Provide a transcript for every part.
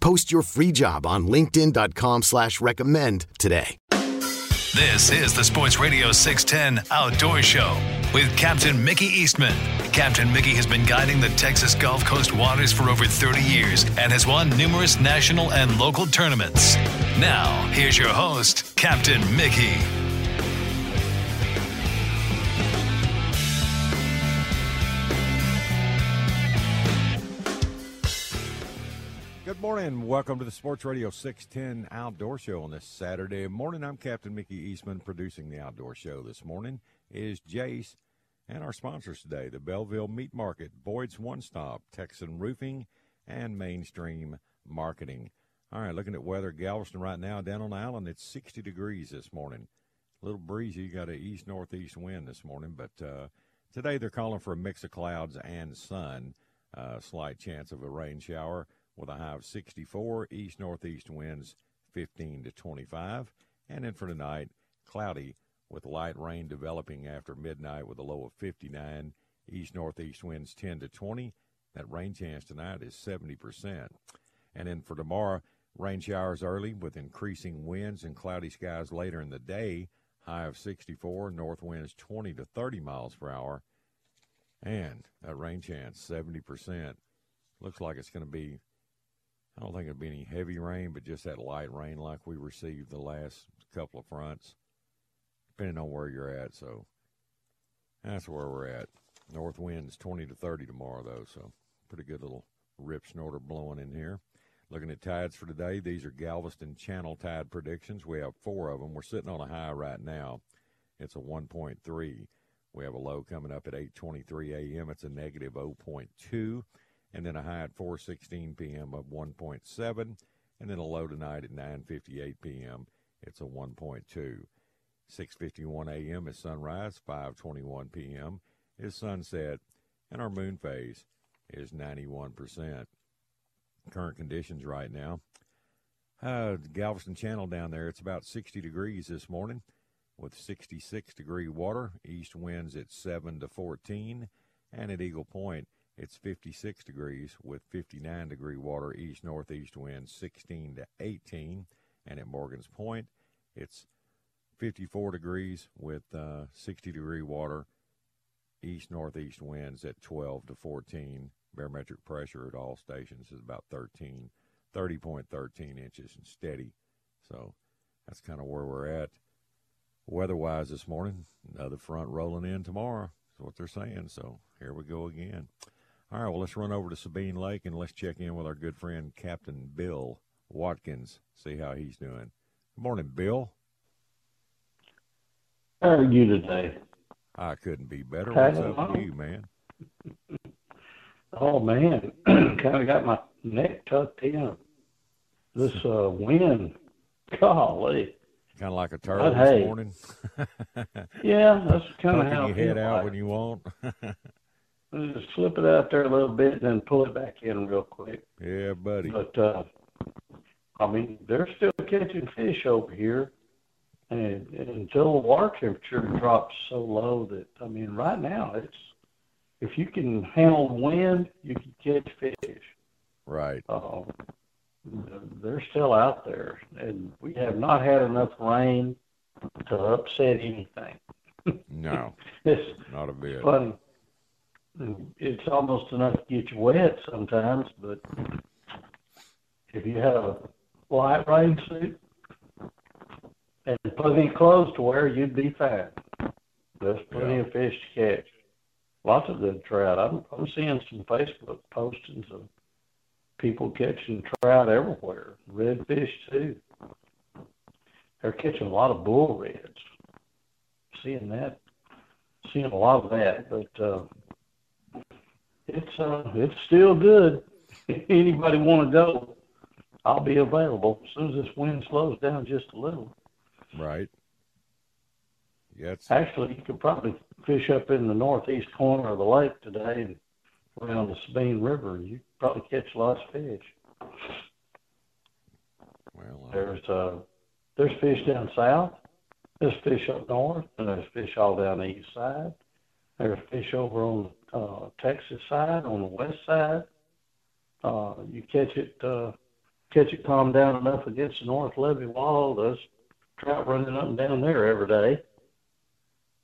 Post your free job on linkedin.com/recommend today. This is the Sports Radio 610 Outdoor Show with Captain Mickey Eastman. Captain Mickey has been guiding the Texas Gulf Coast waters for over 30 years and has won numerous national and local tournaments. Now, here's your host, Captain Mickey. Good morning. Welcome to the Sports Radio 610 Outdoor Show on this Saturday morning. I'm Captain Mickey Eastman. Producing the Outdoor Show this morning is Jace, and our sponsors today, the Belleville Meat Market, Boyd's One Stop, Texan Roofing, and Mainstream Marketing. All right, looking at weather, Galveston right now down on the island, it's 60 degrees this morning. A little breezy, got an east-northeast wind this morning, but today they're calling for a mix of clouds and sun, slight chance of a rain shower. With a high of 64, east-northeast winds 15 to 25. And then for tonight, cloudy with light rain developing after midnight with a low of 59, east-northeast winds 10 to 20. That rain chance tonight is 70%. And then for tomorrow, rain showers early with increasing winds and cloudy skies later in the day, high of 64, north winds 20 to 30 miles per hour. And that rain chance, 70%. Looks like it's going to be, I don't think it'll be any heavy rain, but just that light rain like we received the last couple of fronts, depending on where you're at. So that's where we're at. North winds 20 to 30 tomorrow, though, so pretty good little rip snorter blowing in here. Looking at tides for today, these are Galveston Channel tide predictions. We have four of them. We're sitting on a high right now. It's a 1.3. We have a low coming up at 8:23 a.m. It's a negative 0.2. And then a high at 4:16 p.m. of 1.7, and then a low tonight at 9:58 p.m. It's a 1.2. 6:51 a.m. is sunrise, 5:21 p.m. is sunset, and our moon phase is 91%. Current conditions right now. Galveston Channel down there, it's about 60 degrees this morning with 66-degree water, east winds at 7 to 14, and at Eagle Point, it's 56 degrees with 59-degree water, east-northeast winds 16 to 18. And at Morgan's Point, it's 54 degrees with 60-degree water, east-northeast winds at 12 to 14. Barometric pressure at all stations is about 30.13 inches and steady. So that's kind of where we're at weather-wise this morning. Another front rolling in tomorrow is what they're saying, so here we go again. All right, well, let's run over to Sabine Lake, and let's check in with our good friend, Captain Bill Watkins, see how he's doing. Good morning, Bill. How are you today? I couldn't be better. What's up with you, man? Oh, man, kind of got my neck tucked in. This wind, golly. Kind of like a turtle this morning. Yeah, that's kind of how you head out when you want. Just slip it out there a little bit and then pull it back in real quick. Yeah, buddy. But, I mean, they're still catching fish over here. And until the water temperature drops so low that, I mean, right now, it's if you can handle the wind, you can catch fish. Right. They're still out there. And we have not had enough rain to upset anything. No, it's not a bit. It's funny. It's almost enough to get you wet sometimes, but if you have a light rain suit, and plenty of clothes to wear, you'd be fine. There's plenty of fish to catch. Lots of good trout. I'm seeing some Facebook postings of people catching trout everywhere. Redfish, too. They're catching a lot of bull reds. Seeing a lot of that. But it's still good. If anybody want to go, I'll be available as soon as this wind slows down just a little. Right. Yeah, actually, you could probably fish up in the northeast corner of the lake today and around the Sabine River. You'd probably catch lots of fish. Well, there's fish down south. There's fish up north, and there's fish all down the east side. There's fish over on the Texas side, on the west side. You catch it calm down enough against the north levee wall. There's trout running up and down there every day.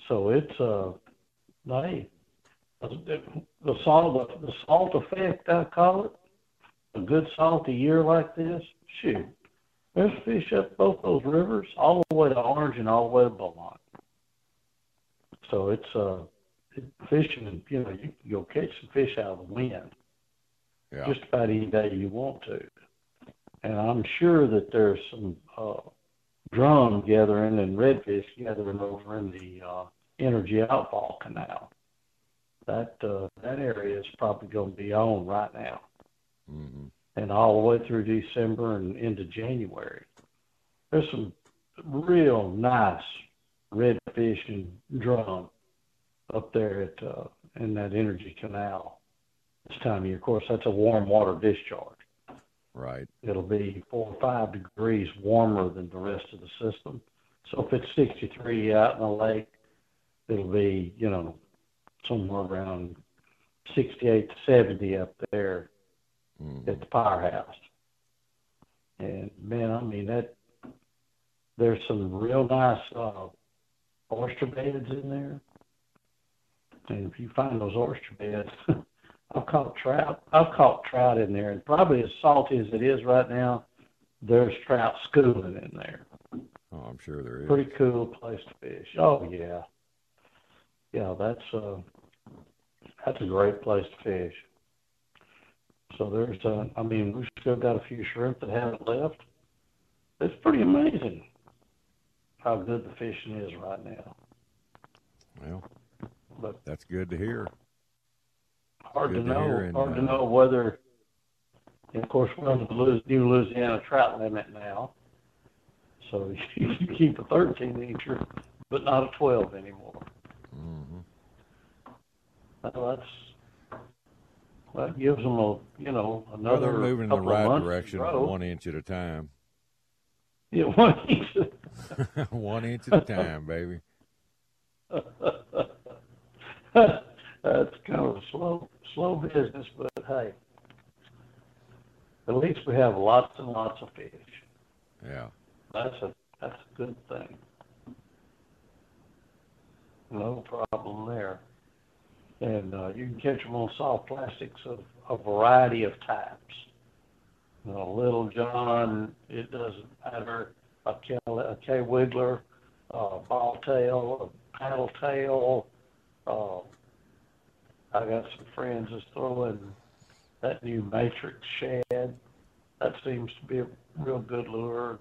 So it's the salt effect, I call it. A good salty year like this, shoot, there's fish up both those rivers, all the way to Orange and all the way to Beaumont. So it's fishing, you know, you can go catch some fish out of the wind. Yeah. Just about any day you want to. And I'm sure that there's some drum gathering and redfish gathering over in the Energy Outfall Canal. That area is probably going to be on right now. Mm-hmm. And all the way through December and into January. There's some real nice redfish and drum up there in that Energy Canal this time of year. Of course, that's a warm water discharge. Right. It'll be 4 or 5 degrees warmer than the rest of the system. So if it's 63 out in the lake, it'll be, you know, somewhere around 68 to 70 up there at the firehouse. And, man, I mean, there's some real nice oyster beds in there. And if you find those oyster beds... I've caught trout in there, and probably as salty as it is right now, there's trout schooling in there. Oh, I'm sure there is. Pretty cool place to fish. Oh, yeah. Yeah, that's a great place to fish. So there's, we've still got a few shrimp that haven't left. It's pretty amazing how good the fishing is right now. Well, but that's good to hear. Hard to know whether, and of course, we're on the new Louisiana trout limit now. So you keep a 13-incher, but not a 12 anymore. Mm-hmm. Well, that gives them another. Well, they're moving in the right direction, 1 inch at a time. Yeah, 1 inch. 1 inch at a time, baby. It's kind of a slow business, but hey, at least we have lots and lots of fish. Yeah, that's a good thing. No problem there, and you can catch them on soft plastics of a variety of types. You know, Little John, it doesn't matter. A K Wiggler, ball tail, a paddle tail. I got some friends that's throwing that new Matrix Shad. That seems to be a real good lure.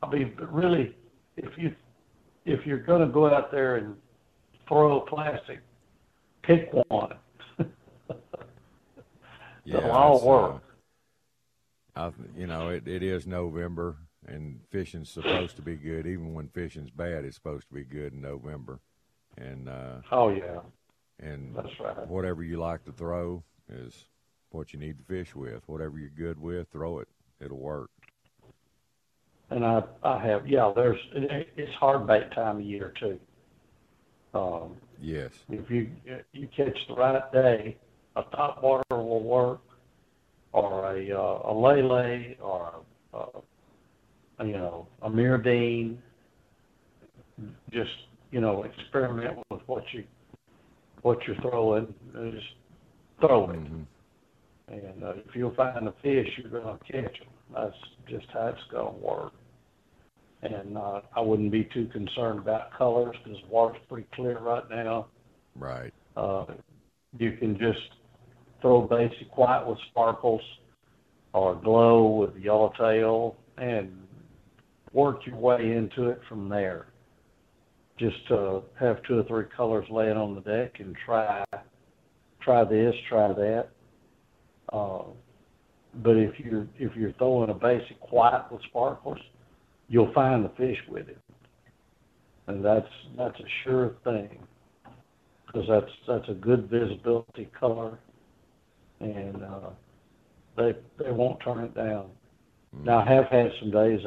I mean, but really, if you're going to go out there and throw plastic, pick one. It'll all work. It is November, and fishing's supposed to be good. Even when fishing's bad, it's supposed to be good in November. And And that's right. Whatever you like to throw is what you need to fish with. Whatever you're good with, throw it. It'll work. And it's hard bait time of year too. Yes. If you catch the right day, a topwater will work, or a Lele, or a Mirrordine. Just experiment with what you're throwing, is throw it. Mm-hmm. And if you'll find a fish, you're going to catch them. That's just how it's going to work. And I wouldn't be too concerned about colors because water's pretty clear right now. Right. You can just throw basic white with sparkles or glow with yellowtail and work your way into it from there. Just have two or three colors laying on the deck and try this, try that. But if you're throwing a basic white with sparkles, you'll find the fish with it, and that's a sure thing because that's a good visibility color, and they won't turn it down. Mm. Now I have had some days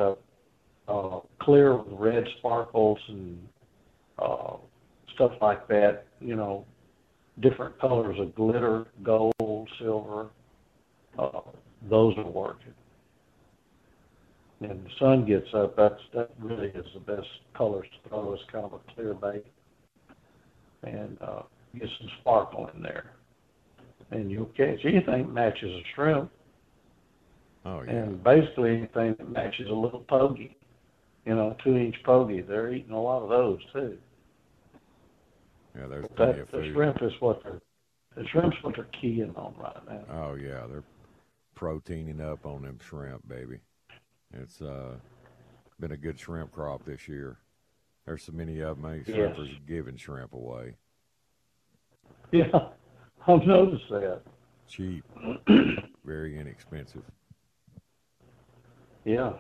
of clear with red sparkles and stuff like that. You know, different colors of glitter, gold, silver. Those are working. And the sun gets up, that really is the best colors to throw. It's kind of a clear bait. And get some sparkle in there. And you'll catch anything that matches a shrimp. Oh, yeah. And basically anything that matches a little pogey, you know, 2-inch pogey. They're eating a lot of those, too. Yeah, there's plenty of food. The shrimp's what they're keying on right now. Oh, yeah, they're proteining up on them shrimp, baby. It's been a good shrimp crop this year. There's so many of them, yes. Shrimpers giving shrimp away. Yeah, I've noticed that. Cheap, very inexpensive. Yeah.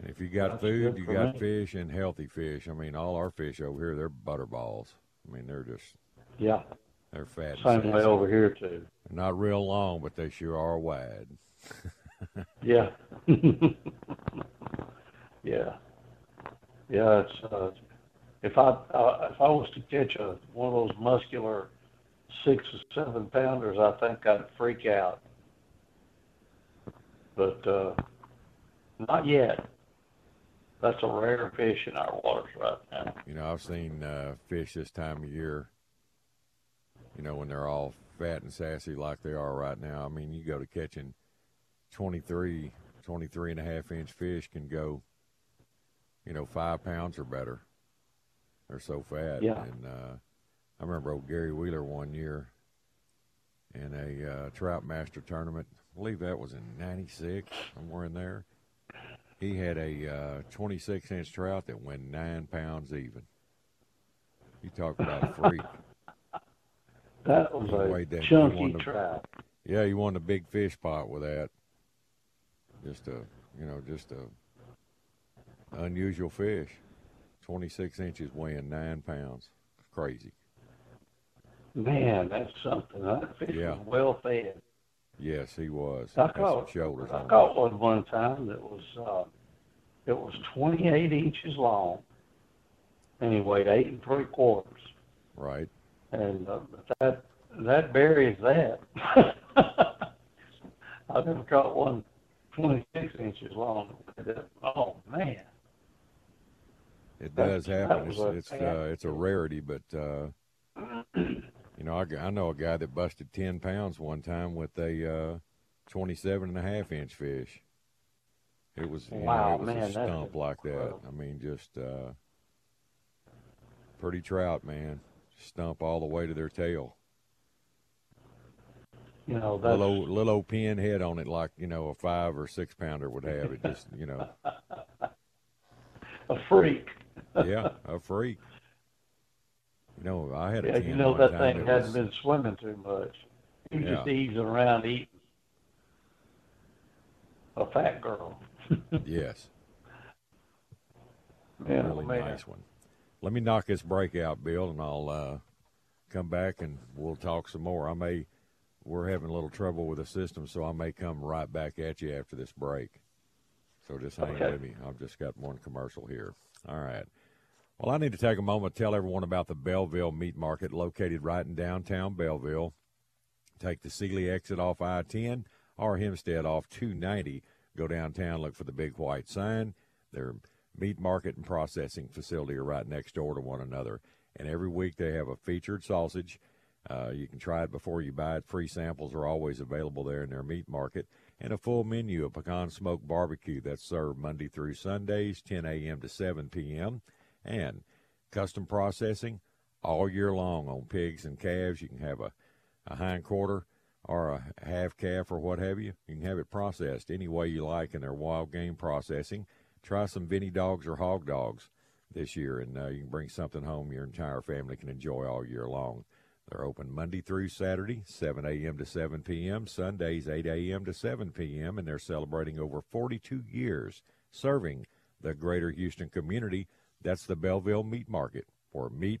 And if you got food, you got fish and healthy fish. I mean, all our fish over here, they're butterballs. I mean, they're just... Yeah. They're fat. Same way over here, too. They're not real long, but they sure are wide. Yeah. Yeah. Yeah, it's if I was to catch one of those muscular 6 or 7 pounders, I think I'd freak out. But not yet. That's a rare fish in our waters right now. You know, I've seen fish this time of year, you know, when they're all fat and sassy like they are right now. I mean, you go to catching 23 and a half inch fish can go, you know, 5 pounds or better. They're so fat. Yeah. And I remember old Gary Wheeler one year in a Trout Master tournament. I believe that was in 96, somewhere in there. He had a 26-inch trout that went 9 pounds even. You talk about a freak. That was a chunky trout. Yeah, you won a big fish pot with that. Just a unusual fish. 26 inches weighing 9 pounds. Crazy. Man, that's something. That fish was well fed. Yes, he was. I caught one time that was it was 28 inches long, and he weighed 8 3/4. Right. And that buries that. I've never caught one 26 inches long. Oh, man. It does happen. It's a rarity, but, you know, I know a guy that busted 10 pounds one time with a 27.5-inch fish. It was, a stump like that. I mean, just pretty trout, man. Stump all the way to their tail. You know, that little old pin head on it, like, you know, a 5 or 6 pounder would have. It just, you know, a freak. Yeah, a freak. You know, I had a you know that thing hadn't been swimming too much. He was just easing around eating a fat girl. Yes. Yeah, a really nice one. Let me knock this break out, Bill, and I'll come back and we'll talk some more. We're having a little trouble with the system, so I may come right back at you after this break. So just hang with me. I've just got one commercial here. All right. Well, I need to take a moment to tell everyone about the Belleville Meat Market, located right in downtown Belleville. Take the Sealy exit off I-10 or Hempstead off 290. Go downtown, look for the big white sign. Meat market and processing facility are right next door to one another. And every week they have a featured sausage. You can try it before you buy it. Free samples are always available there in their meat market. and a full menu of pecan smoked barbecue that's served Monday through Sundays, 10 a.m. to 7 p.m., and custom processing all year long on pigs and calves. You can have a hind quarter or a half calf or what have you. You can have it processed any way you like in their wild game processing. Try some Vinny dogs or hog dogs this year, and you can bring something home your entire family can enjoy all year long. They're open Monday through Saturday, 7 a.m. to 7 p.m., Sundays, 8 a.m. to 7 p.m., and they're celebrating over 42 years serving the greater Houston community. That's the Belleville Meat Market for meat.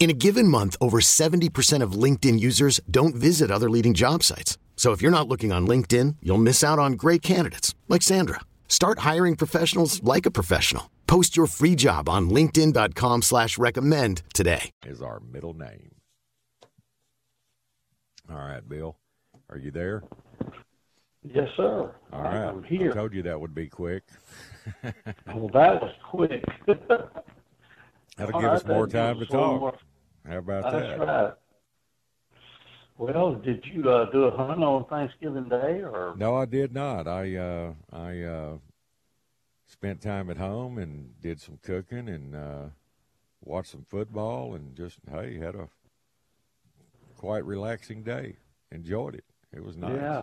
In a given month, over 70% of LinkedIn users don't visit other leading job sites. So if you're not looking on LinkedIn, you'll miss out on great candidates like Sandra. Start hiring professionals like a professional. Post your free job on linkedin.com/recommend today. Is our middle name. All right, Bill, are you there? Yes, sir. All right. I'm here. I told you that would be quick. Well, that was quick. That'll give us more time to talk. How about that? That's right. Well, did you do a hunt on Thanksgiving Day? Or no, I did not. I spent time at home and did some cooking and watched some football and just, hey, had a quite relaxing day. Enjoyed it. It was nice.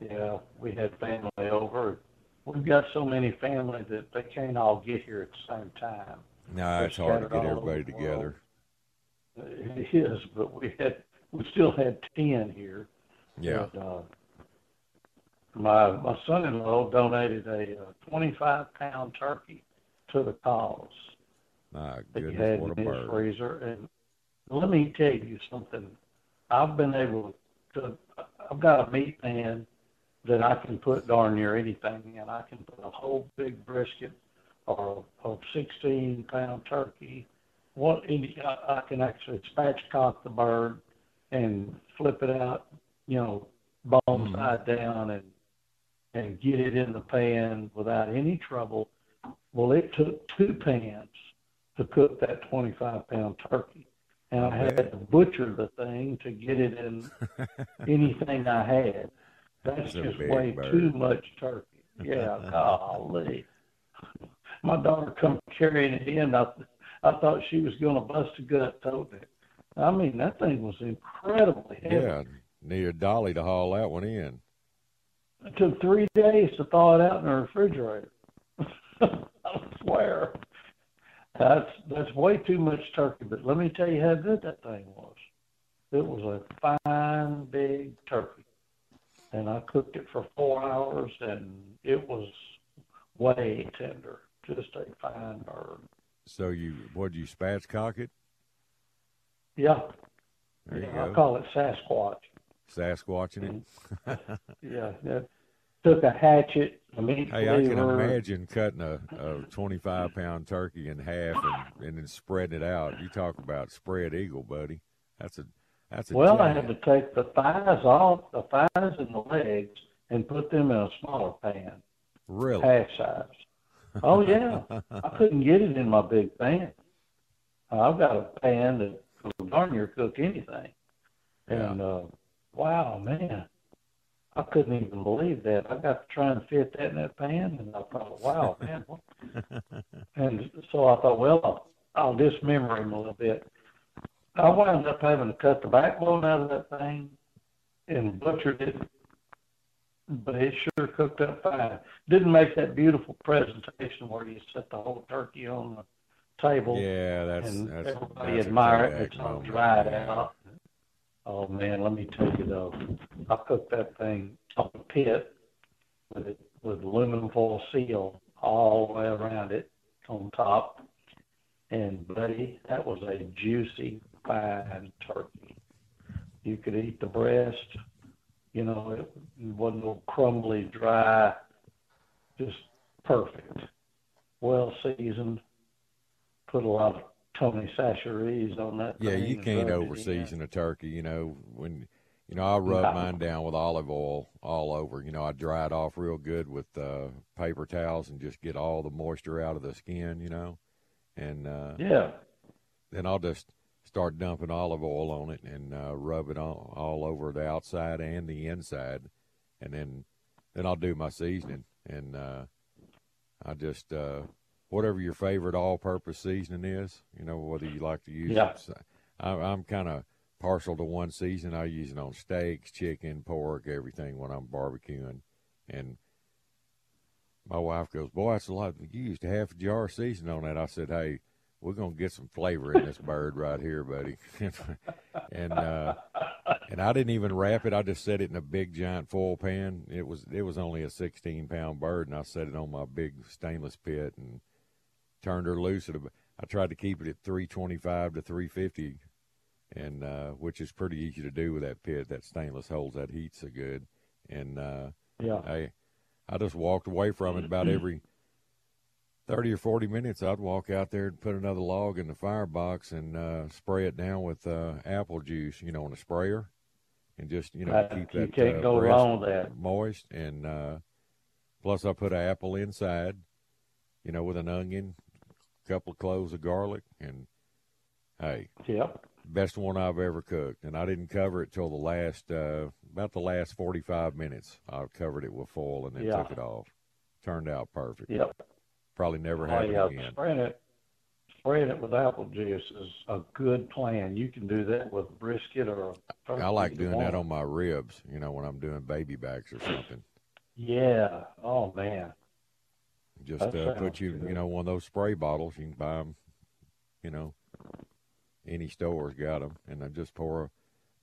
Yeah, we had family over. We've got so many families that they can't all get here at the same time. No, it's hard to get everybody together. It is, but we still had 10 here. Yeah. But, my son-in-law donated a 25-pound turkey to the cause. My goodness, that he had what a in his freezer. And let me tell you something. I've got a meat pan that I can put darn near anything in. I can put a whole big brisket or a 16-pound turkey. I can actually spatchcock the bird and flip it out, bone side down and get it in the pan without any trouble. Well, it took two pans to cook that 25-pound turkey. And I had to butcher the thing to get it in anything I had. That's just way bird. Too much turkey. Yeah, golly. My daughter come carrying it in. I thought she was going to bust a gut toting it. I mean, that thing was incredibly heavy. Yeah, needed a dolly to haul that one in. It took 3 days to thaw it out in the refrigerator. I swear. That's way too much turkey. But let me tell you how good that thing was. It was a fine, big turkey. And I cooked it for 4 hours, and it was way tender, just a fine bird. So did you spatchcock it? Yeah. There you go. I call it Sasquatch. Sasquatching it? Yeah. Took a hatchet. Hey, I can imagine cutting a 25-pound turkey in half and then spreading it out. You talk about spread eagle, buddy. Well, giant. I had to take the thighs off, the thighs and the legs, and put them in a smaller pan. Really? Half size. Oh, yeah. I couldn't get it in my big pan. I've got a pan that will darn near cook anything. Yeah. And, wow, man, I couldn't even believe that. I got to try and fit that in that pan, and I thought, wow, man. And so I thought, well, I'll dismember him a little bit. I wound up having to cut the backbone out of that thing and butchered it, but it sure cooked up fine. Didn't make that beautiful presentation where you set the whole turkey on the table. Yeah, that's everybody admire it. It's all dried out. Oh, man, let me tell you, though, I cooked that thing on a pit with aluminum foil seal all the way around it on top. And, buddy, that was a juicy, fine turkey. You could eat the breast. You know, it wasn't a little crumbly, dry, just perfect. Well-seasoned. Put a lot of Tony Sachere's on that. Yeah, you can't over-season a turkey. You know, when, you know, I rub mine down with olive oil all over. You know, I dry it off real good with paper towels and just get all the moisture out of the skin, you know. And yeah, then I'll just start dumping olive oil on it and rub it all over the outside and the inside, and then I'll do my seasoning. And I just whatever your favorite all-purpose seasoning is, you know, whether you like to use. Yeah. I'm kind of partial to one season. I use it on steaks, chicken, pork, everything when I'm barbecuing. And my wife goes, boy, that's a lot. You used half a jar of seasoning on that. I said, hey, we're going to get some flavor in this bird right here, buddy. And I didn't even wrap it. I just set it in a big, giant foil pan. It was only a 16-pound bird, and I set it on my big stainless pit and turned her loose. I tried to keep it at 325 to 350, and which is pretty easy to do with that pit. That stainless holds that heat so good. And yeah, I just walked away from it about every 30 or 40 minutes. I'd walk out there and put another log in the firebox and spray it down with apple juice, you know, in a sprayer, and just, you know, keep that. You can't go wrong with that. Moist, and plus I put an apple inside, you know, with an onion, a couple of cloves of garlic, and hey, yep, best one I've ever cooked. And I didn't cover it till the last, about the last 45 minutes. I covered it with foil and then took it off. Turned out perfect. Yep. Probably never had it again. Spraying it with apple juice is a good plan. You can do that with brisket or turkey. I like doing that on my ribs, you know, when I'm doing baby backs or something. Yeah. Oh, man. Just put you know, one of those spray bottles. You can buy them, you know. Any store's got them, and I just pour a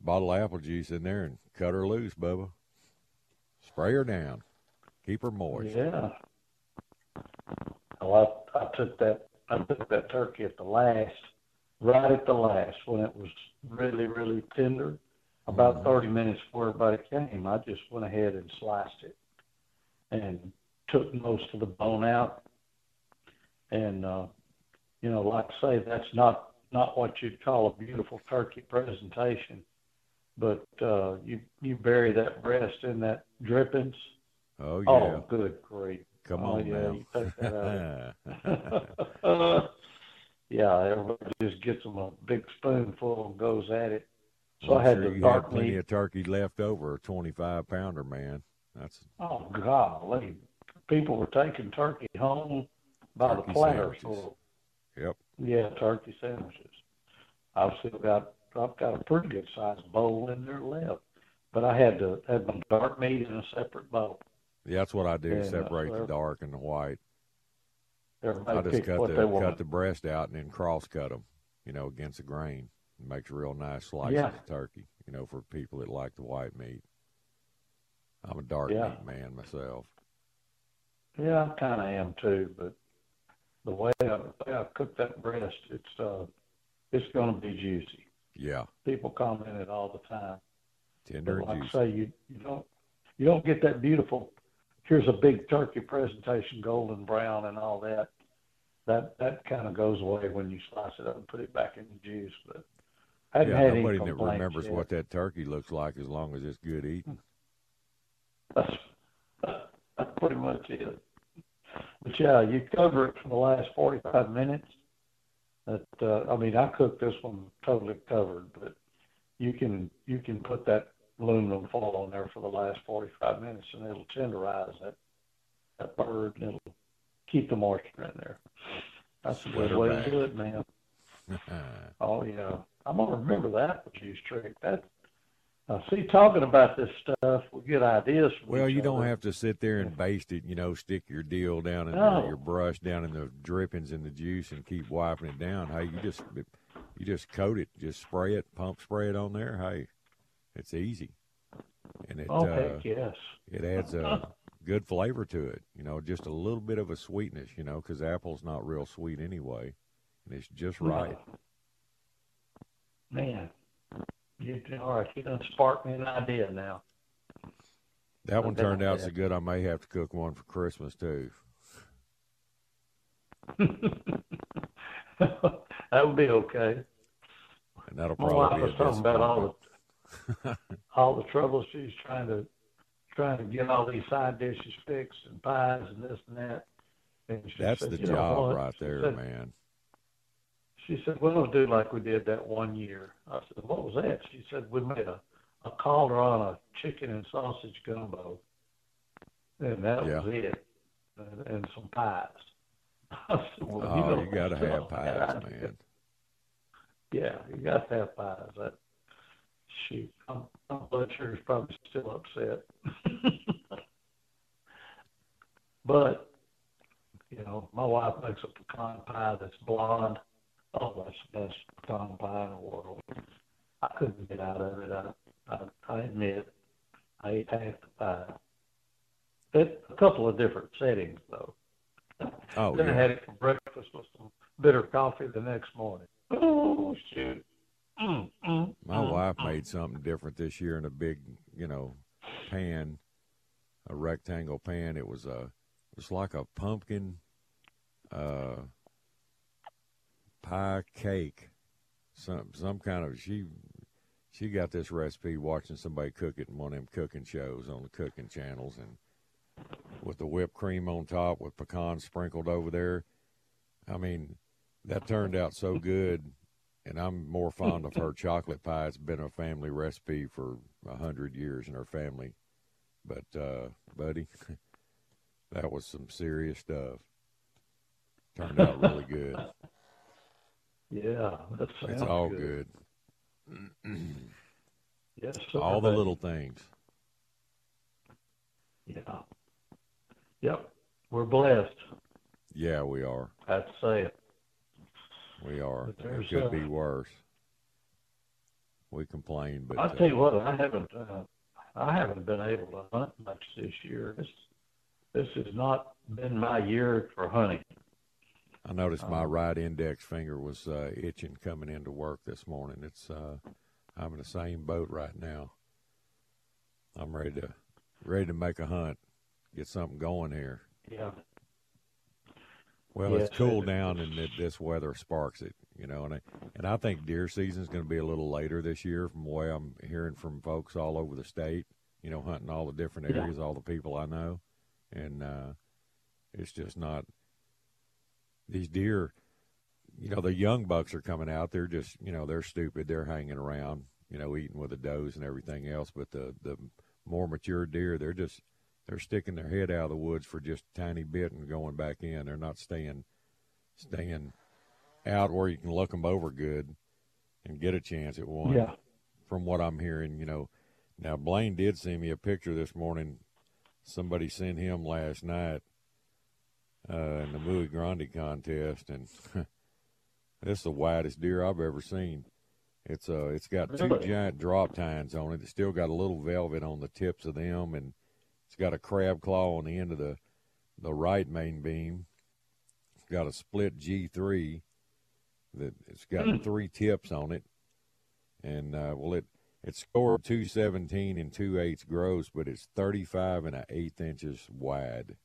bottle of apple juice in there and cut her loose, Bubba. Spray her down. Keep her moist. Yeah. Well, I took that turkey right at the last, when it was really, really tender. About 30 minutes before everybody came, I just went ahead and sliced it and took most of the bone out. And, you know, like I say, that's not what you'd call a beautiful turkey presentation, but you bury that breast in that drippings. Oh, yeah. Oh, good grief. Come on, yeah, man. You take that out. Yeah, everybody just gets them a big spoonful and goes at it. So I'm had plenty of turkey left over, a 25-pounder, man. Oh, golly. People were taking turkey home by the platter. Yep. Yeah, turkey sandwiches. I've still got a pretty good sized bowl in there left, but I had to have my dark meat in a separate bowl. Yeah, that's what I do. And separate the dark and the white. I just cut the breast out and then cross cut them, you know, against the grain. It makes a real nice slice of the turkey, you know, for people that like the white meat. I'm a dark meat man myself. Yeah, I kind of am too, but the way I cook that breast, it's going to be juicy. Yeah. People comment it all the time. Tender and juicy. Like I say, you don't get that beautiful, here's a big turkey presentation, golden brown and all that. That kind of goes away when you slice it up and put it back in the juice. But I haven't had any complaints. Nobody remembers what that turkey looks like as long as it's good eating. That's pretty much it. But yeah, you cover it for the last 45 minutes. I mean, I cooked this one totally covered, but you can put that aluminum foil on there for the last 45 minutes, and it'll tenderize that bird, and it'll keep the moisture in there. That's the way to do it, man. Oh, yeah. I'm going to remember that juice trick. See, talking about this stuff, we get ideas from each other. You don't have to sit there and baste it, stick your deal down in your brush down in the drippings in the juice and keep wiping it down. Hey, you just coat it, just spray it, pump spray it on there. Hey, it's easy. And it adds a good flavor to it, just a little bit of a sweetness, because apple's not real sweet anyway, and it's just right. Man, all right, you done sparked me an idea now. That one turned out so good, I may have to cook one for Christmas, too. That would be okay. And that'll probably be a talking about all the trouble she's trying to get all these side dishes fixed and pies and this and that. And that's the job right there, man. She said, well, let's do like we did that one year. I said, what was that? She said, we made a Calderona chicken and sausage gumbo. And that was it. And some pies. I said, well, you got to have pies, man. Yeah, you got to have pies. Shoot, I'm not sure she's probably still upset. But, my wife makes a pecan pie that's blonde. Oh, that's the best pecan pie in the world. I couldn't get out of it. I admit, I ate half the pie. A couple of different settings, though. Oh, then I had it for breakfast with some bitter coffee the next morning. Oh, shoot. My wife made something different this year in a big, pan, a rectangle pan. It was like a pumpkin pie cake, some kind of. She got this recipe watching somebody cook it in one of them cooking shows on the cooking channels, and with the whipped cream on top with pecans sprinkled over there. I mean, that turned out so good, and I'm more fond of her chocolate pie. It's been a family recipe for 100 years in her family, but buddy, that was some serious stuff. Turned out really good. Yeah, it's all good. Yes, sir, all the little things. Yeah. Yep, we're blessed. Yeah, we are. I'd say it. We are. It could be worse. We complain, but I'll tell you what, I haven't been able to hunt much this year. This has not been my year for hunting. I noticed my right index finger was itching coming into work this morning. It's I'm in the same boat right now. I'm ready to make a hunt, get something going here. Yeah. Well, it's cooled down, and this weather sparks it, And I think deer season's going to be a little later this year, from the way I'm hearing from folks all over the state. Hunting all the different areas, all the people I know, and it's just not. These deer, the young bucks are coming out. They're just, they're stupid. They're hanging around, eating with the does and everything else. But the more mature deer, they're sticking their head out of the woods for just a tiny bit and going back in. They're not staying out where you can look them over good and get a chance at one. Yeah. From what I'm hearing, Now, Blaine did send me a picture this morning. Somebody sent him last night. In the Mui Grande contest, and this is the widest deer I've ever seen. It's got two giant drop tines on it. It's still got a little velvet on the tips of them, and it's got a crab claw on the end of the right main beam. It's got a split G3 that it's got three tips on it, and it scored 217 and 2/8 gross, but it's 35 1/8 inches wide.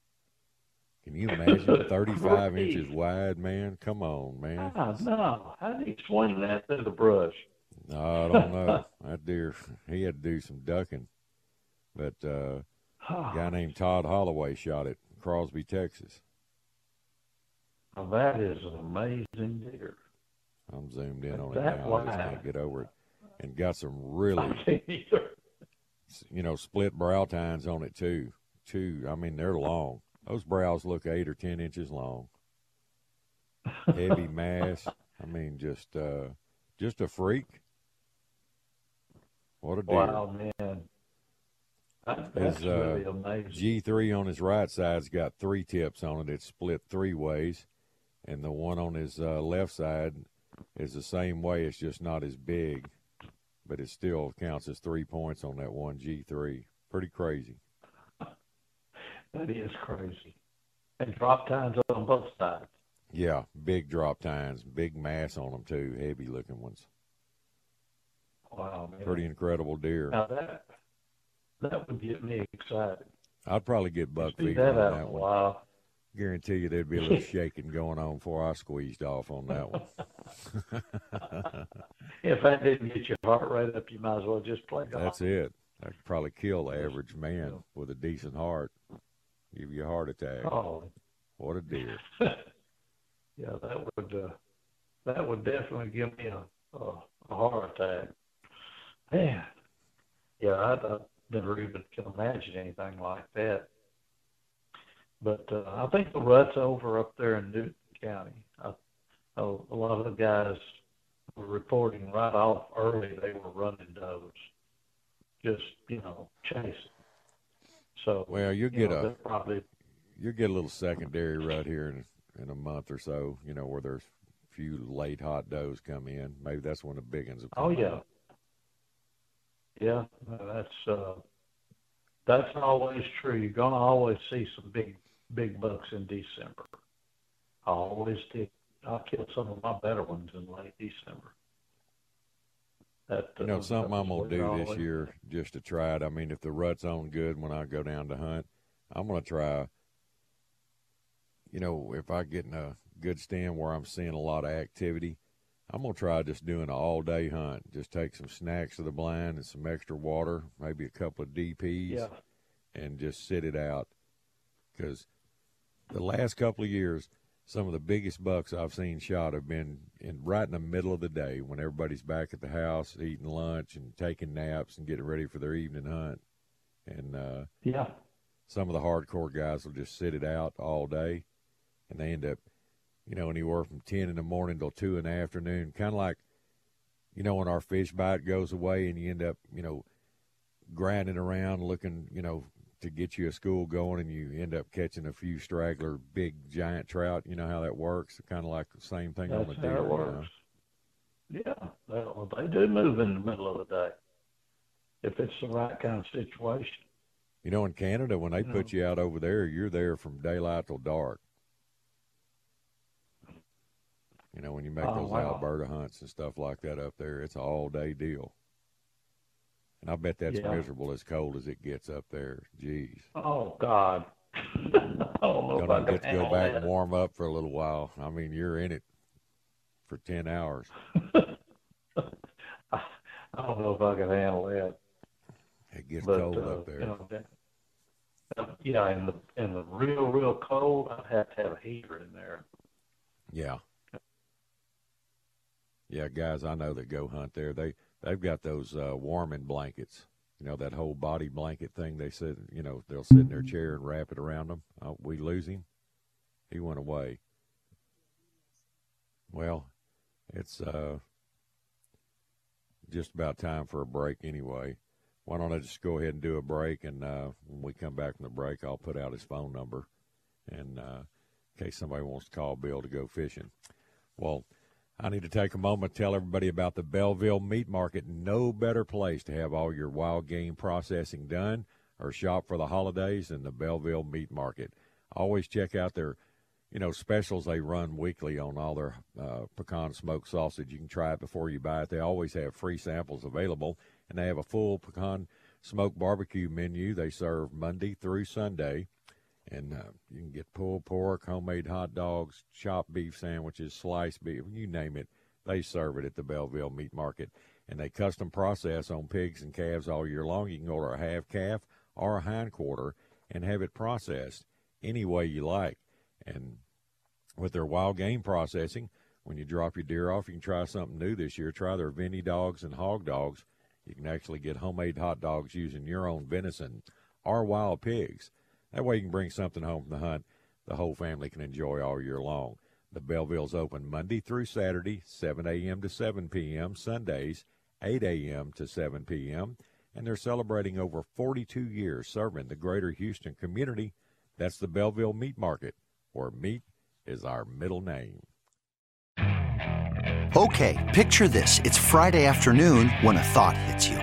Can you imagine 35 inches wide, man? Come on, man. Oh, no. How did he swing that through the brush? No, I don't know. That deer, he had to do some ducking. But a guy named Todd Holloway shot it in Crosby, Texas. Well, that is an amazing deer. I'm zoomed in on it now. I just can't get over it. And got some really, you know, split brow tines on it, too. I mean, they're long. Those brows look 8 or 10 inches long. Heavy mass. I mean, just a freak. What a deer. Wow, man. That's really amazing. G3 on his right side's got 3 tips on it. It's split 3 ways. And the one on his left side is the same way. It's just not as big. But it still counts as 3 points on that one G3. Pretty crazy. That is crazy. And drop tines on both sides. Yeah, big drop tines. Big mass on them, too. Heavy-looking ones. Wow, man. Pretty incredible deer. Now, that would get me excited. I'd probably get buck feet on that one. Wow. Guarantee you there'd be a little shaking going on before I squeezed off on that one. If that didn't get your heart rate up, you might as well just play golf. That's it. I could probably kill the average man with a decent heart. Give you a heart attack. Oh. What a deer. Yeah, that would definitely give me a heart attack. Man. Yeah, I never even can imagine anything like that. But I think the rut's over up there in Newton County. A lot of the guys were reporting right off early they were running does, just, you know, chasing. So well, you'll get a little secondary rut here in a month or so, you know, where there's a few late hot does come in. Maybe that's when the big ones will come out. Yeah, that's always true. You're going to always see some big bucks in December. I always did. I'll kill some of my better ones in late December. You know, something I'm going to do this year just to try it. I mean, if the rut's on good when I go down to hunt, I'm going to try, you know, if I get in a good stand where I'm seeing a lot of activity, I'm going to try just doing an all-day hunt. Just take some snacks to the blind and some extra water, maybe a couple of DPs, and just sit it out. Because the last couple of years, some of the biggest bucks I've seen shot have been right in the middle of the day when everybody's back at the house eating lunch and taking naps and getting ready for their evening hunt. And some of the hardcore guys will just sit it out all day, and they end up, you know, anywhere from 10 in the morning till 2 in the afternoon, kind of like, you know, when our fish bite goes away and you end up, you know, grinding around looking, you know, to get you a school going, and you end up catching a few straggler, big, giant trout. You know how that works? Kind of like the same thing on the deer. That's how it works. You know? Yeah, well, they do move in the middle of the day if it's the right kind of situation. You know, in Canada, when they put you out over there, you're there from daylight till dark. You know, when you make those Alberta hunts and stuff like that up there, it's an all-day deal. And I bet that's miserable as cold as it gets up there. Jeez. Oh, God. Don't get to go back and warm up for a little while. I mean, you're in it for 10 hours. I don't know if I can handle that. It gets cold up there. You know, in the real, real cold, I'd have to have a heater in there. Yeah. Yeah, guys, I know that go hunt there. They've got those warming blankets, you know, that whole body blanket thing. They said, you know, they'll sit in their chair and wrap it around them. Oh, we lose him. He went away. Well, it's just about time for a break anyway. Why don't I just go ahead and do a break, and when we come back from the break, I'll put out his phone number, and in case somebody wants to call Bill to go fishing. Well, I need to take a moment to tell everybody about the Belleville Meat Market. No better place to have all your wild game processing done or shop for the holidays than the Belleville Meat Market. Always check out their, you know, specials they run weekly on all their pecan smoked sausage. You can try it before you buy it. They always have free samples available, and they have a full pecan smoked barbecue menu they serve Monday through Sunday. And you can get pulled pork, homemade hot dogs, chopped beef sandwiches, sliced beef, you name it. They serve it at the Belleville Meat Market. And they custom process on pigs and calves all year long. You can order a half calf or a hind quarter and have it processed any way you like. And with their wild game processing. When you drop your deer off, you can try something new this year. Try their venti dogs and hog dogs. You can actually get homemade hot dogs using your own venison or wild pigs. That way you can bring something home from the hunt the whole family can enjoy all year long. The Belleville's open Monday through Saturday, 7 a.m. to 7 p.m., Sundays, 8 a.m. to 7 p.m., and they're celebrating over 42 years serving the greater Houston community. That's the Belleville Meat Market, where meat is our middle name. Okay, picture this. It's Friday afternoon when a thought hits you.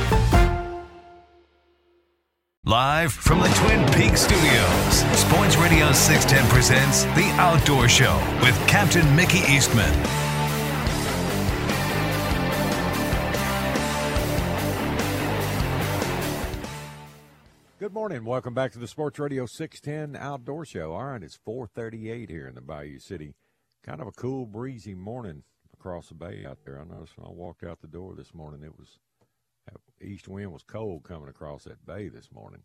Live from the Twin Peaks Studios, Sports Radio 610 presents The Outdoor Show with Captain Mickey Eastman. Good morning. Welcome back to the Sports Radio 610 Outdoor Show. All right, it's 4:38 here in the Bayou City. Kind of a cool, breezy morning across the bay out there. I noticed when I walked out the door this morning, it was... east wind was cold coming across that bay this morning.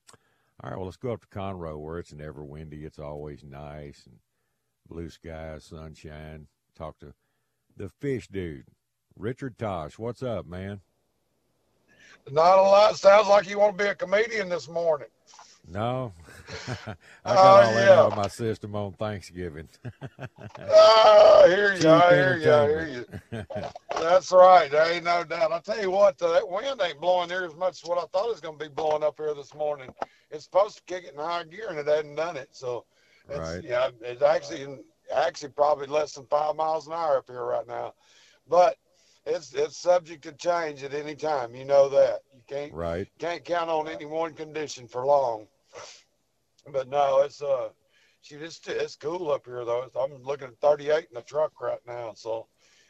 All right, well, let's go up to Conroe where it's never windy. It's always nice and blue skies, sunshine. Talk to the fish dude, Richard Tatsch. What's up, man? Not a lot. Sounds like you want to be a comedian this morning. No. I got all that out of my system on Thanksgiving. I hear you. That's right. There ain't no doubt. I tell you what, that wind ain't blowing near as much as what I thought it was going to be blowing up here this morning. It's supposed to kick it in high gear, and it hasn't done it. So, it's, right. Yeah, it's actually probably less than 5 miles an hour up here right now. But it's subject to change at any time. You know that. You can't count on any one condition for long. But no, it's cool up here though. I'm looking at 38 in the truck right now, so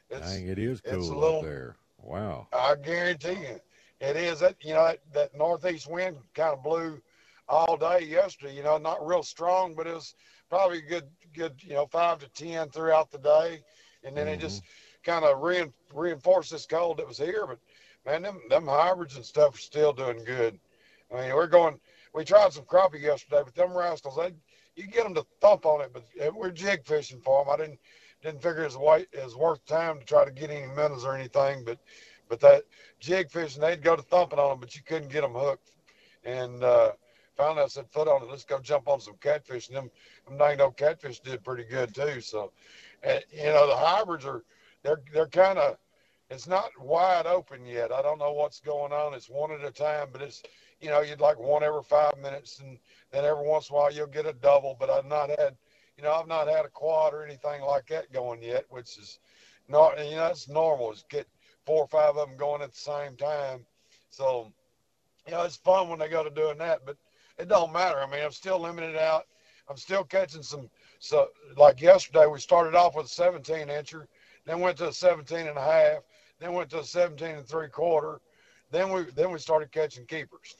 it is cool up there. Wow! I guarantee you, it is. That northeast wind kind of blew all day yesterday. You know, not real strong, but it was probably a good 5 to 10 throughout the day, and then it just kind of reinforced this cold that was here. But man, them hybrids and stuff are still doing good. I mean, we tried some crappie yesterday, but them rascals, you get them to thump on it, but we're jig fishing for them. I didn't figure it was worth time to try to get any minnows or anything, but that jig fishing, they'd go to thumping on them, but you couldn't get them hooked. And finally I said, foot on it, let's go jump on some catfish. And them dang old catfish did pretty good too. So, the hybrids are, they're kind of, it's not wide open yet. I don't know what's going on. It's one at a time, but it's, you'd like one every 5 minutes, and then every once in a while you'll get a double. But I've not had a quad or anything like that going yet, which is not, it's normal. It's get 4 or 5 of them going at the same time. So, it's fun when they go to doing that, but it don't matter. I mean, I'm still limited out. I'm still catching some. So like yesterday, we started off with a 17 incher, then went to a 17 and a half, then went to a 17 and three-quarter. Then we started catching keepers.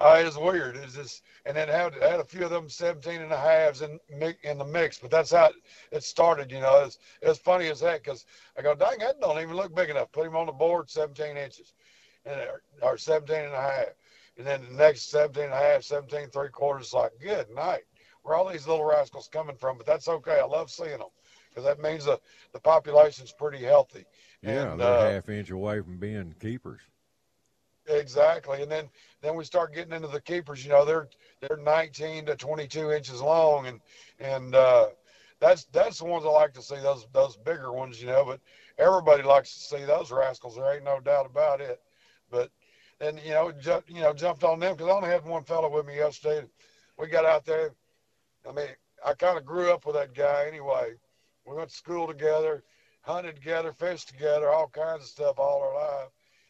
It's weird. It's just, and then had a few of them 17 and a halves in the mix, but that's how it started. It's funny as heck because I go, dang, that don't even look big enough. Put him on the board, 17 inches, and or 17 and a half, and then the next 17 and a half, 17 and three-quarters. Like, good night. Where all these little rascals coming from? But that's okay. I love seeing them because that means the population's pretty healthy. Yeah, and, they're half inch away from being keepers. Exactly, and then we start getting into the keepers. They're 19 to 22 inches long, and that's the ones I like to see. Those bigger ones, but everybody likes to see those rascals. There ain't no doubt about it. But and jumped on them, because I only had one fellow with me yesterday. We got out there. I mean, I kind of grew up with that guy anyway. We went to school together, hunted together, fished together, all kinds of stuff all our life.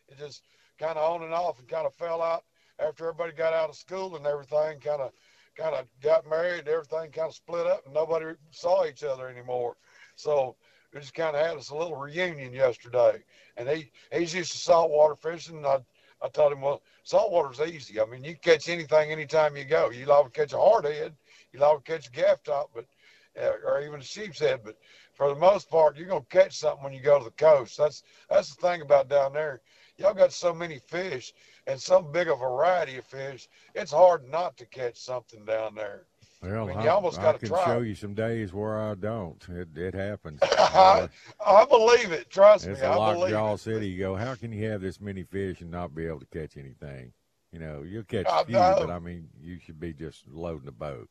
It just kind of on and off, and kind of fell out after everybody got out of school and everything. Kind of got married, everything kind of split up, and nobody saw each other anymore. So we just kind of had us a little reunion yesterday. And he's used to saltwater fishing, and I told him, well, saltwater's easy. I mean, you can catch anything anytime you go. You'll always catch a hardhead, you'll always catch a gaff top, but or even a sheep's head. But for the most part, you're gonna catch something when you go to the coast. That's the thing about down there. Y'all got so many fish and so big a variety of fish, it's hard not to catch something down there. Well, I mean, you almost got to try. I can show you some days where I don't. It happens. I believe it. Trust me, I believe it. It's a lockjaw city. You go, how can you have this many fish and not be able to catch anything? You know, you'll catch a few, but, I mean, you should be just loading the boat.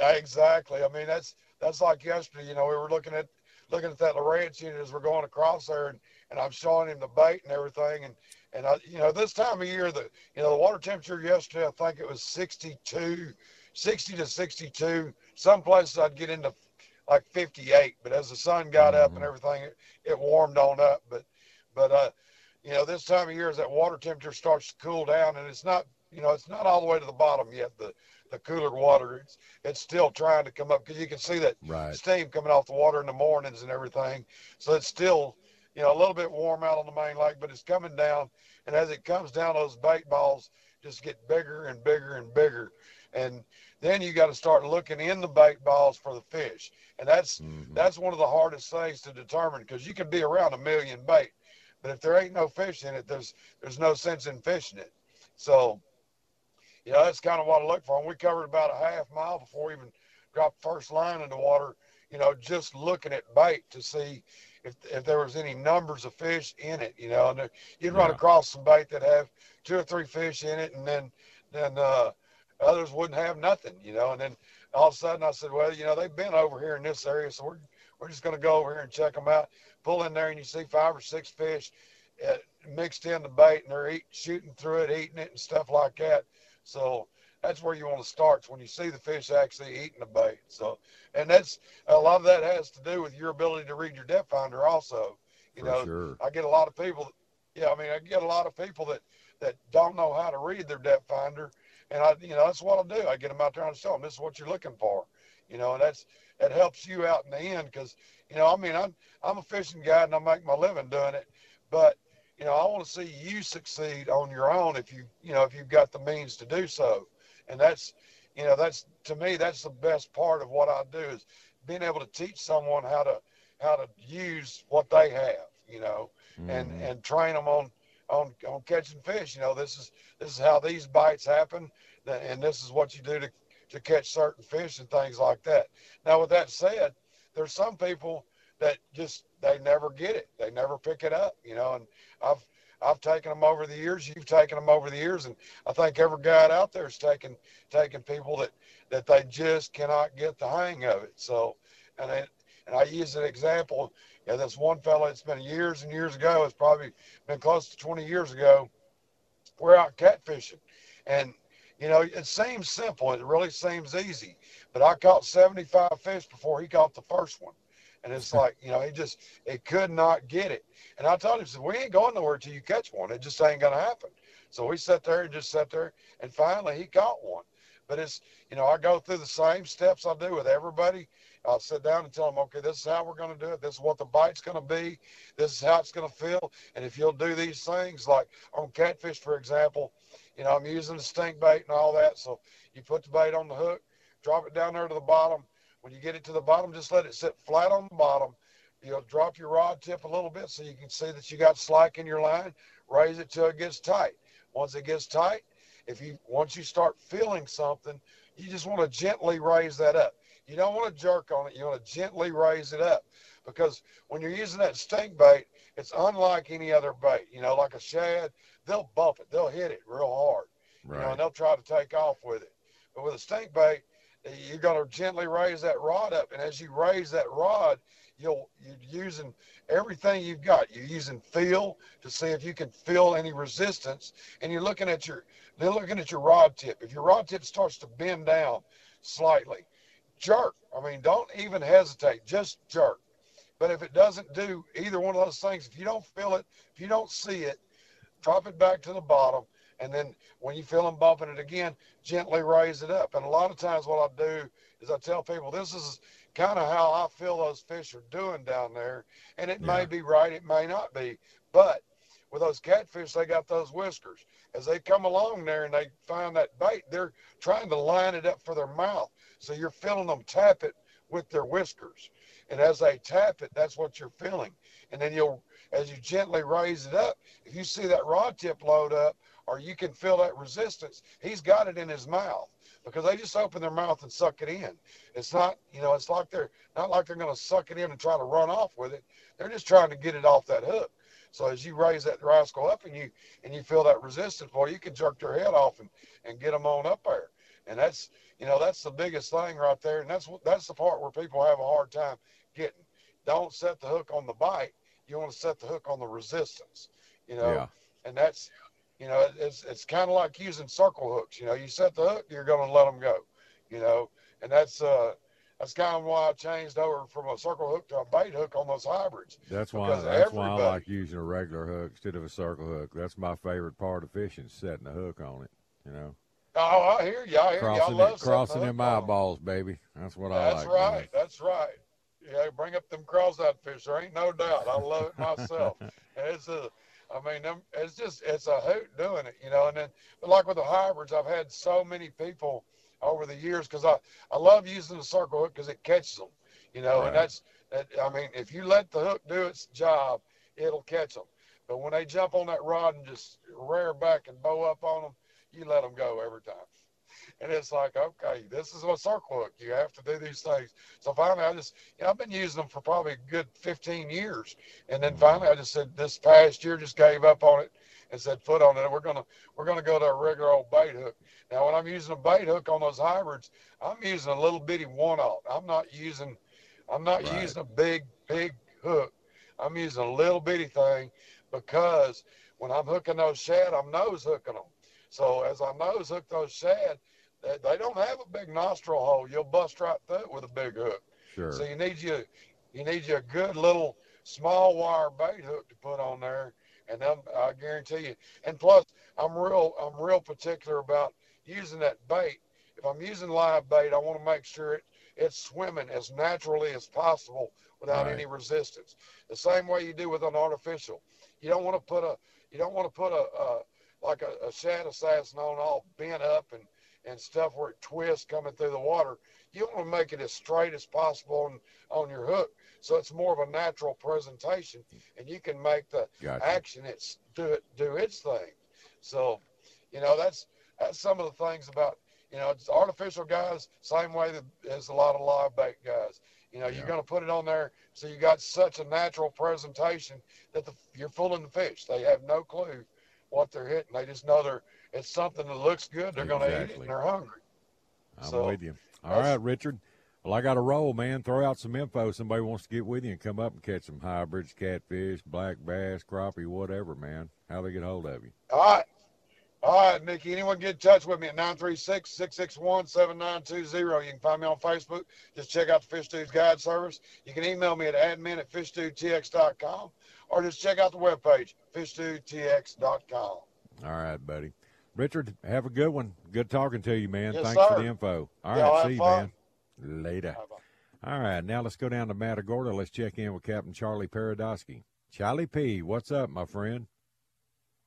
Exactly. I mean, that's like yesterday. You know, we were looking at that Lawrence unit as we're going across there, and I'm showing him the bait and everything. And I, you know, this time of year, the water temperature yesterday, I think it was 60 to 62. Some places I'd get into like 58, but as the sun got up and everything, it warmed on up. But you know, this time of year, as that water temperature starts to cool down, and it's not all the way to the bottom yet. The cooler water, it's still trying to come up, because you can see that steam coming off the water in the mornings and everything. So it's still, you know, a little bit warm out on the main lake, but it's coming down. And as it comes down, those bait balls just get bigger and bigger and bigger. And then you got to start looking in the bait balls for the fish. And that's one of the hardest things to determine, because you can be around 1,000,000 bait, but if there ain't no fish in it, there's no sense in fishing it. So, you know, that's kind of what I look for. And we covered about a half mile before we even dropped the first line in the water, you know, just looking at bait to see if there was any numbers of fish in it, you know. And you'd run across some bait that have 2 or 3 fish in it, and then others wouldn't have nothing, you know. And then all of a sudden I said, well, you know, they've been over here in this area, so we're just going to go over here and check them out. Pull in there, and you see 5 or 6 fish mixed in the bait, and they're shooting through it, eating it, and stuff like that. So that's where you want to start, when you see the fish actually eating the bait. So, and that's a lot of that has to do with your ability to read your depth finder also. You know, sure. I get a lot of people. Yeah, I mean, I get a lot of people that don't know how to read their depth finder, and I, you know, that's what I do. I get them out there and show them, this is what you're looking for. You know, and that helps you out in the end, because, you know, I mean, I'm a fishing guide and I make my living doing it, but, you know, I want to see you succeed on your own if you've got the means to do so. And that's, you know, that's, to me, that's the best part of what I do, is being able to teach someone how to use what they have, you know, and train them on catching fish. You know, this is how these bites happen, and this is what you do to catch certain fish and things like that. Now, with that said, there's some people that just, they never get it. They never pick it up, you know, and I've taken them over the years. You've taken them over the years. And I think every guide out there is taking people that they just cannot get the hang of it. So, and I use an example. Yeah, this one fellow, it's been years and years ago. It's probably been close to 20 years ago. We're out catfishing, and, you know, it seems simple. It really seems easy, but I caught 75 fish before he caught the first one. And it's like, you know, it could not get it. And I told him, so we ain't going nowhere till you catch one. It just ain't going to happen. So we sat there. And finally he caught one. But it's, you know, I go through the same steps I do with everybody. I'll sit down and tell them, okay, this is how we're going to do it. This is what the bite's going to be. This is how it's going to feel. And if you'll do these things, like on catfish, for example, you know, I'm using the stink bait and all that. So you put the bait on the hook, drop it down there to the bottom. When you get it to the bottom, just let it sit flat on the bottom. You'll drop your rod tip a little bit so you can see that you got slack in your line. Raise it till it gets tight. Once it gets tight, once you start feeling something, you just want to gently raise that up. You don't want to jerk on it. You want to gently raise it up, because when you're using that stink bait, it's unlike any other bait. You know, like a shad, they'll bump it. They'll hit it real hard. Right. You know, and they'll try to take off with it. But with a stink bait, you got to gently raise that rod up. And as you raise that rod, you're using everything you've got. You're using feel to see if you can feel any resistance. And you're looking at your rod tip. If your rod tip starts to bend down slightly, jerk. I mean, don't even hesitate. Just jerk. But if it doesn't do either one of those things, if you don't feel it, if you don't see it, drop it back to the bottom. And then when you feel them bumping it again, gently raise it up. And a lot of times what I do is I tell people, this is kind of how I feel those fish are doing down there. And it may be right, it may not be. But with those catfish, they got those whiskers. As they come along there and they find that bait, they're trying to line it up for their mouth. So you're feeling them tap it with their whiskers. And as they tap it, that's what you're feeling. And then as you gently raise it up, if you see that rod tip load up, or you can feel that resistance, he's got it in his mouth, because they just open their mouth and suck it in. It's not, it's like they're going to suck it in and try to run off with it. They're just trying to get it off that hook. So as you raise that rascal up and you feel that resistance, boy, you can jerk their head off and get them on up there. And that's, that's the biggest thing right there. And that's the part where people have a hard time getting. Don't set the hook on the bite. You want to set the hook on the resistance, and that's, it's kind of like using circle hooks. You set the hook, you're going to let them go, and that's kind of why I changed over from a circle hook to a bait hook on those hybrids. That's why I like using a regular hook instead of a circle hook. That's my favorite part of fishing, setting a hook on it, Oh, I hear you. I love crossing them eyeballs, baby. That's what I like. That's right. That's right. Yeah, bring up them cross-eyed fish. There ain't no doubt. I love it myself. It's a hoot doing it, And then, but like with the hybrids, I've had so many people over the years, because I love using the circle hook because it catches them, Right. And if you let the hook do its job, it'll catch them. But when they jump on that rod and just rear back and bow up on them, you let them go every time. And it's like, okay, this is a circle hook. You have to do these things. So finally, I just, I've been using them for probably a good 15 years. And then finally, I just said this past year, just gave up on it and said foot on it. We're gonna go to a regular old bait hook. Now, when I'm using a bait hook on those hybrids, I'm using a little bitty 1/0. I'm not using a big hook. I'm using a little bitty thing, because when I'm hooking those shad, I'm nose hooking them. So as I nose hook those shad, they don't have a big nostril hole. You'll bust right through it with a big hook. Sure. So you need a good little small wire bait hook to put on there, and I guarantee you. And plus, I'm real particular about using that bait. If I'm using live bait, I want to make sure it's swimming as naturally as possible without any resistance. The same way you do with an artificial. You don't want to put a shad assassin on all bent up and stuff where it twists coming through the water. You want to make it as straight as possible on your hook, so it's more of a natural presentation, and you can make the action do its thing. So, that's some of the things about, it's artificial guys, same way as a lot of live bait guys. You're going to put it on there so you got such a natural presentation that you're fooling the fish. They have no clue what they're hitting. They just know it's something that looks good. They're going to eat it, and they're hungry. I'm with you. All right, Richard. Well, I got a roll, man. Throw out some info. Somebody wants to get with you and come up and catch some hybrids, catfish, black bass, crappie, whatever, man. How they get a hold of you. All right, Mickey. Anyone get in touch with me at 936-661-7920. You can find me on Facebook. Just check out the Fish Dude's Guide Service. You can email me at admin@fishdudetx.com. Or just check out the webpage, fishdudetx.com. All right, buddy. Richard, have a good one. Good talking to you, man. Yes, Thanks for the info. All right, see you, man. Later. Bye-bye. All right, now let's go down to Matagorda. Let's check in with Captain Charlie Paradowski. Charlie P., what's up, my friend?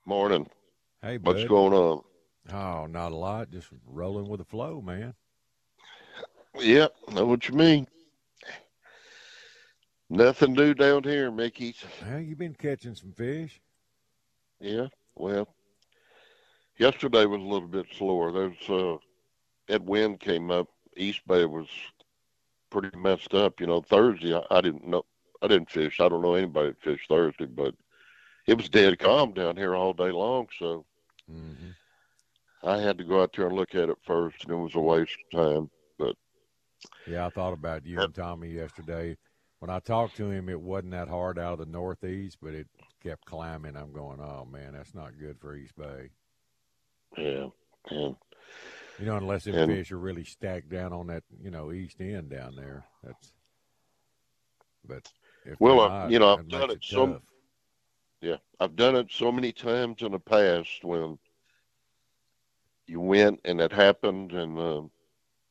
Morning. Hey, bud. What's going on? Oh, not a lot. Just rolling with the flow, man. Yep, yeah, know what you mean. Nothing new down here, Mickey. Well, you been catching some fish? Yeah, well, yesterday was a little bit slower. That wind came up. East Bay was pretty messed up. Thursday, I didn't fish. I don't know anybody that fished Thursday, but it was dead calm down here all day long, so I had to go out there and look at it first, and it was a waste of time. But yeah, I thought about you and Tommy yesterday. When I talked to him, it wasn't that hard out of the northeast, but it kept climbing. I'm going, oh, man, that's not good for East Bay. Yeah, and you know, unless them fish are really stacked down on that, you know, east end down there. That's, but if well, not, you know, I've done it so. Yeah, I've done it so many times in the past when you went and it happened, and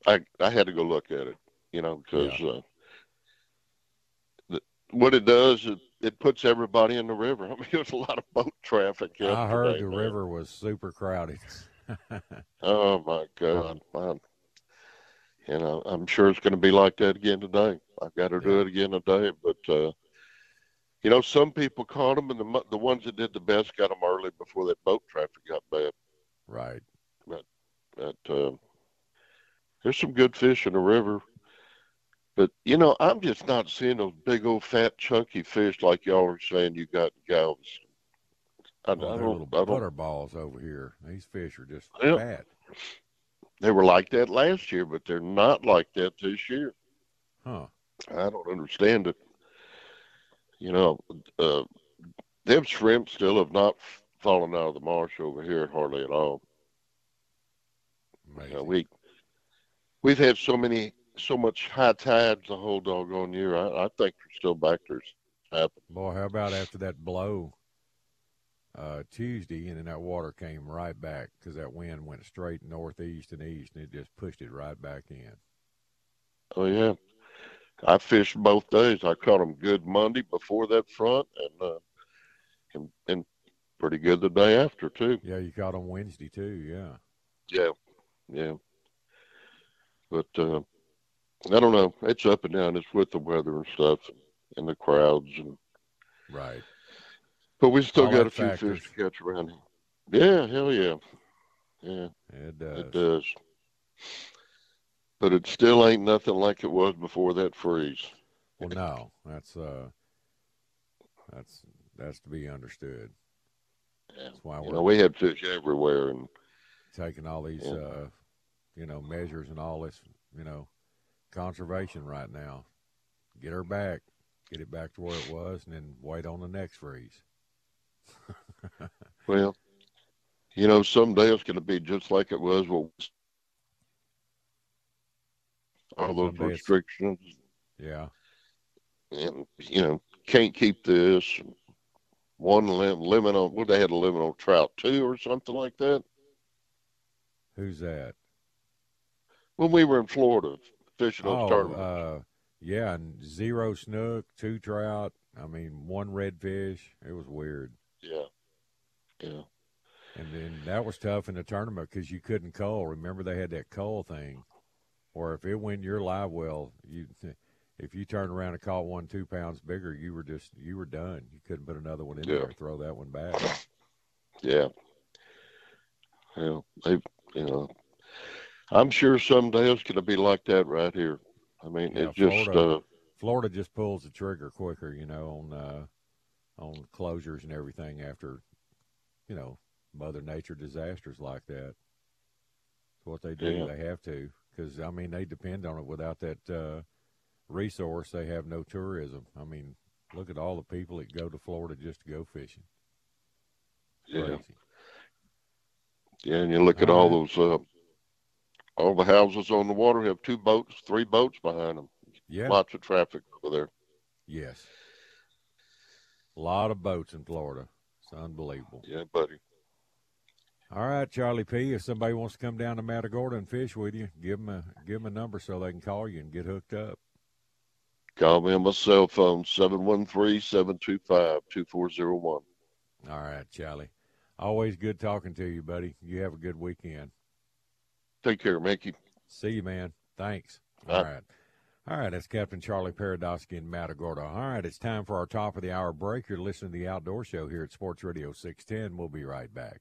I had to go look at it, you know, because what it does is it puts everybody in the river. I mean, there's a lot of boat traffic. I heard the river was super crowded. Oh my God! You know, I'm sure it's going to be like that again today. I've got to do it again today. But you know, some people caught them, and the ones that did the best got them early before that boat traffic got bad. Right. But there's some good fish in the river. But you know, I'm just not seeing those big old fat chunky fish like y'all are saying you got in Galveston. I don't, little butterballs over here. These fish are just fat. They were like that last year, but they're not like that this year. Huh? I don't understand it. You know, them shrimp still have not fallen out of the marsh over here hardly at all. You know, we've had so much high tides the whole doggone year. I think they're still back there. Boy, how about after that blow? Tuesday, and then that water came right back because that wind went straight northeast and east, and it just pushed it right back in. Oh, yeah. I fished both days. I caught them good Monday before that front and pretty good the day after, too. Yeah, you caught them Wednesday, too, Yeah. But I don't know. It's up and down. It's with the weather and stuff and the crowds. Right. But we still got a few fish to catch around here. Yeah, hell yeah. Yeah, it does. But it still ain't nothing like it was before that freeze. Well, no, that's to be understood. Yeah. That's why we had fish everywhere and taking all these measures and all this, you know, conservation right now. Get her back, get it back to where it was, and then wait on the next freeze. Well, you know, someday it's going to be just like it was with all those restrictions. Yeah. And, you know, can't keep this. One limit on, they had a limit on trout too or something like that. Who's that? When we were in Florida fishing those tournaments. Yeah, and 0 snook, 2 trout. I mean, 1 redfish. It was weird. Yeah. And then that was tough in the tournament because you couldn't cull. Remember, they had that cull thing, or if it went your live well, if you turned around and caught 1 2 pounds bigger, you were done. You couldn't put another one in there or throw that one back. Yeah. Well, I'm sure someday it's going to be like that right here. I mean, yeah, Florida just pulls the trigger quicker, you know, on closures and everything after, you know, Mother Nature disasters like that. It's what they do. Yeah. They have to, because I mean, they depend on it. Without that resource, they have no tourism. I mean, look at all the people that go to Florida just to go fishing. Yeah. Crazy. Yeah, and you look at all those, all the houses on the water have 2 boats, 3 boats behind them. Yeah. Lots of traffic over there. Yes. A lot of boats in Florida. It's unbelievable. Yeah, buddy. All right, Charlie P., if somebody wants to come down to Matagorda and fish with you, give them a number so they can call you and get hooked up. Call me on my cell phone, 713-725-2401. All right, Charlie. Always good talking to you, buddy. You have a good weekend. Take care, Mickey. See you, man. Thanks. All right. All right, that's Captain Charlie Paradowski in Matagorda. All right, it's time for our top of the hour break. You're listening to The Outdoor Show here at Sports Radio 610. We'll be right back.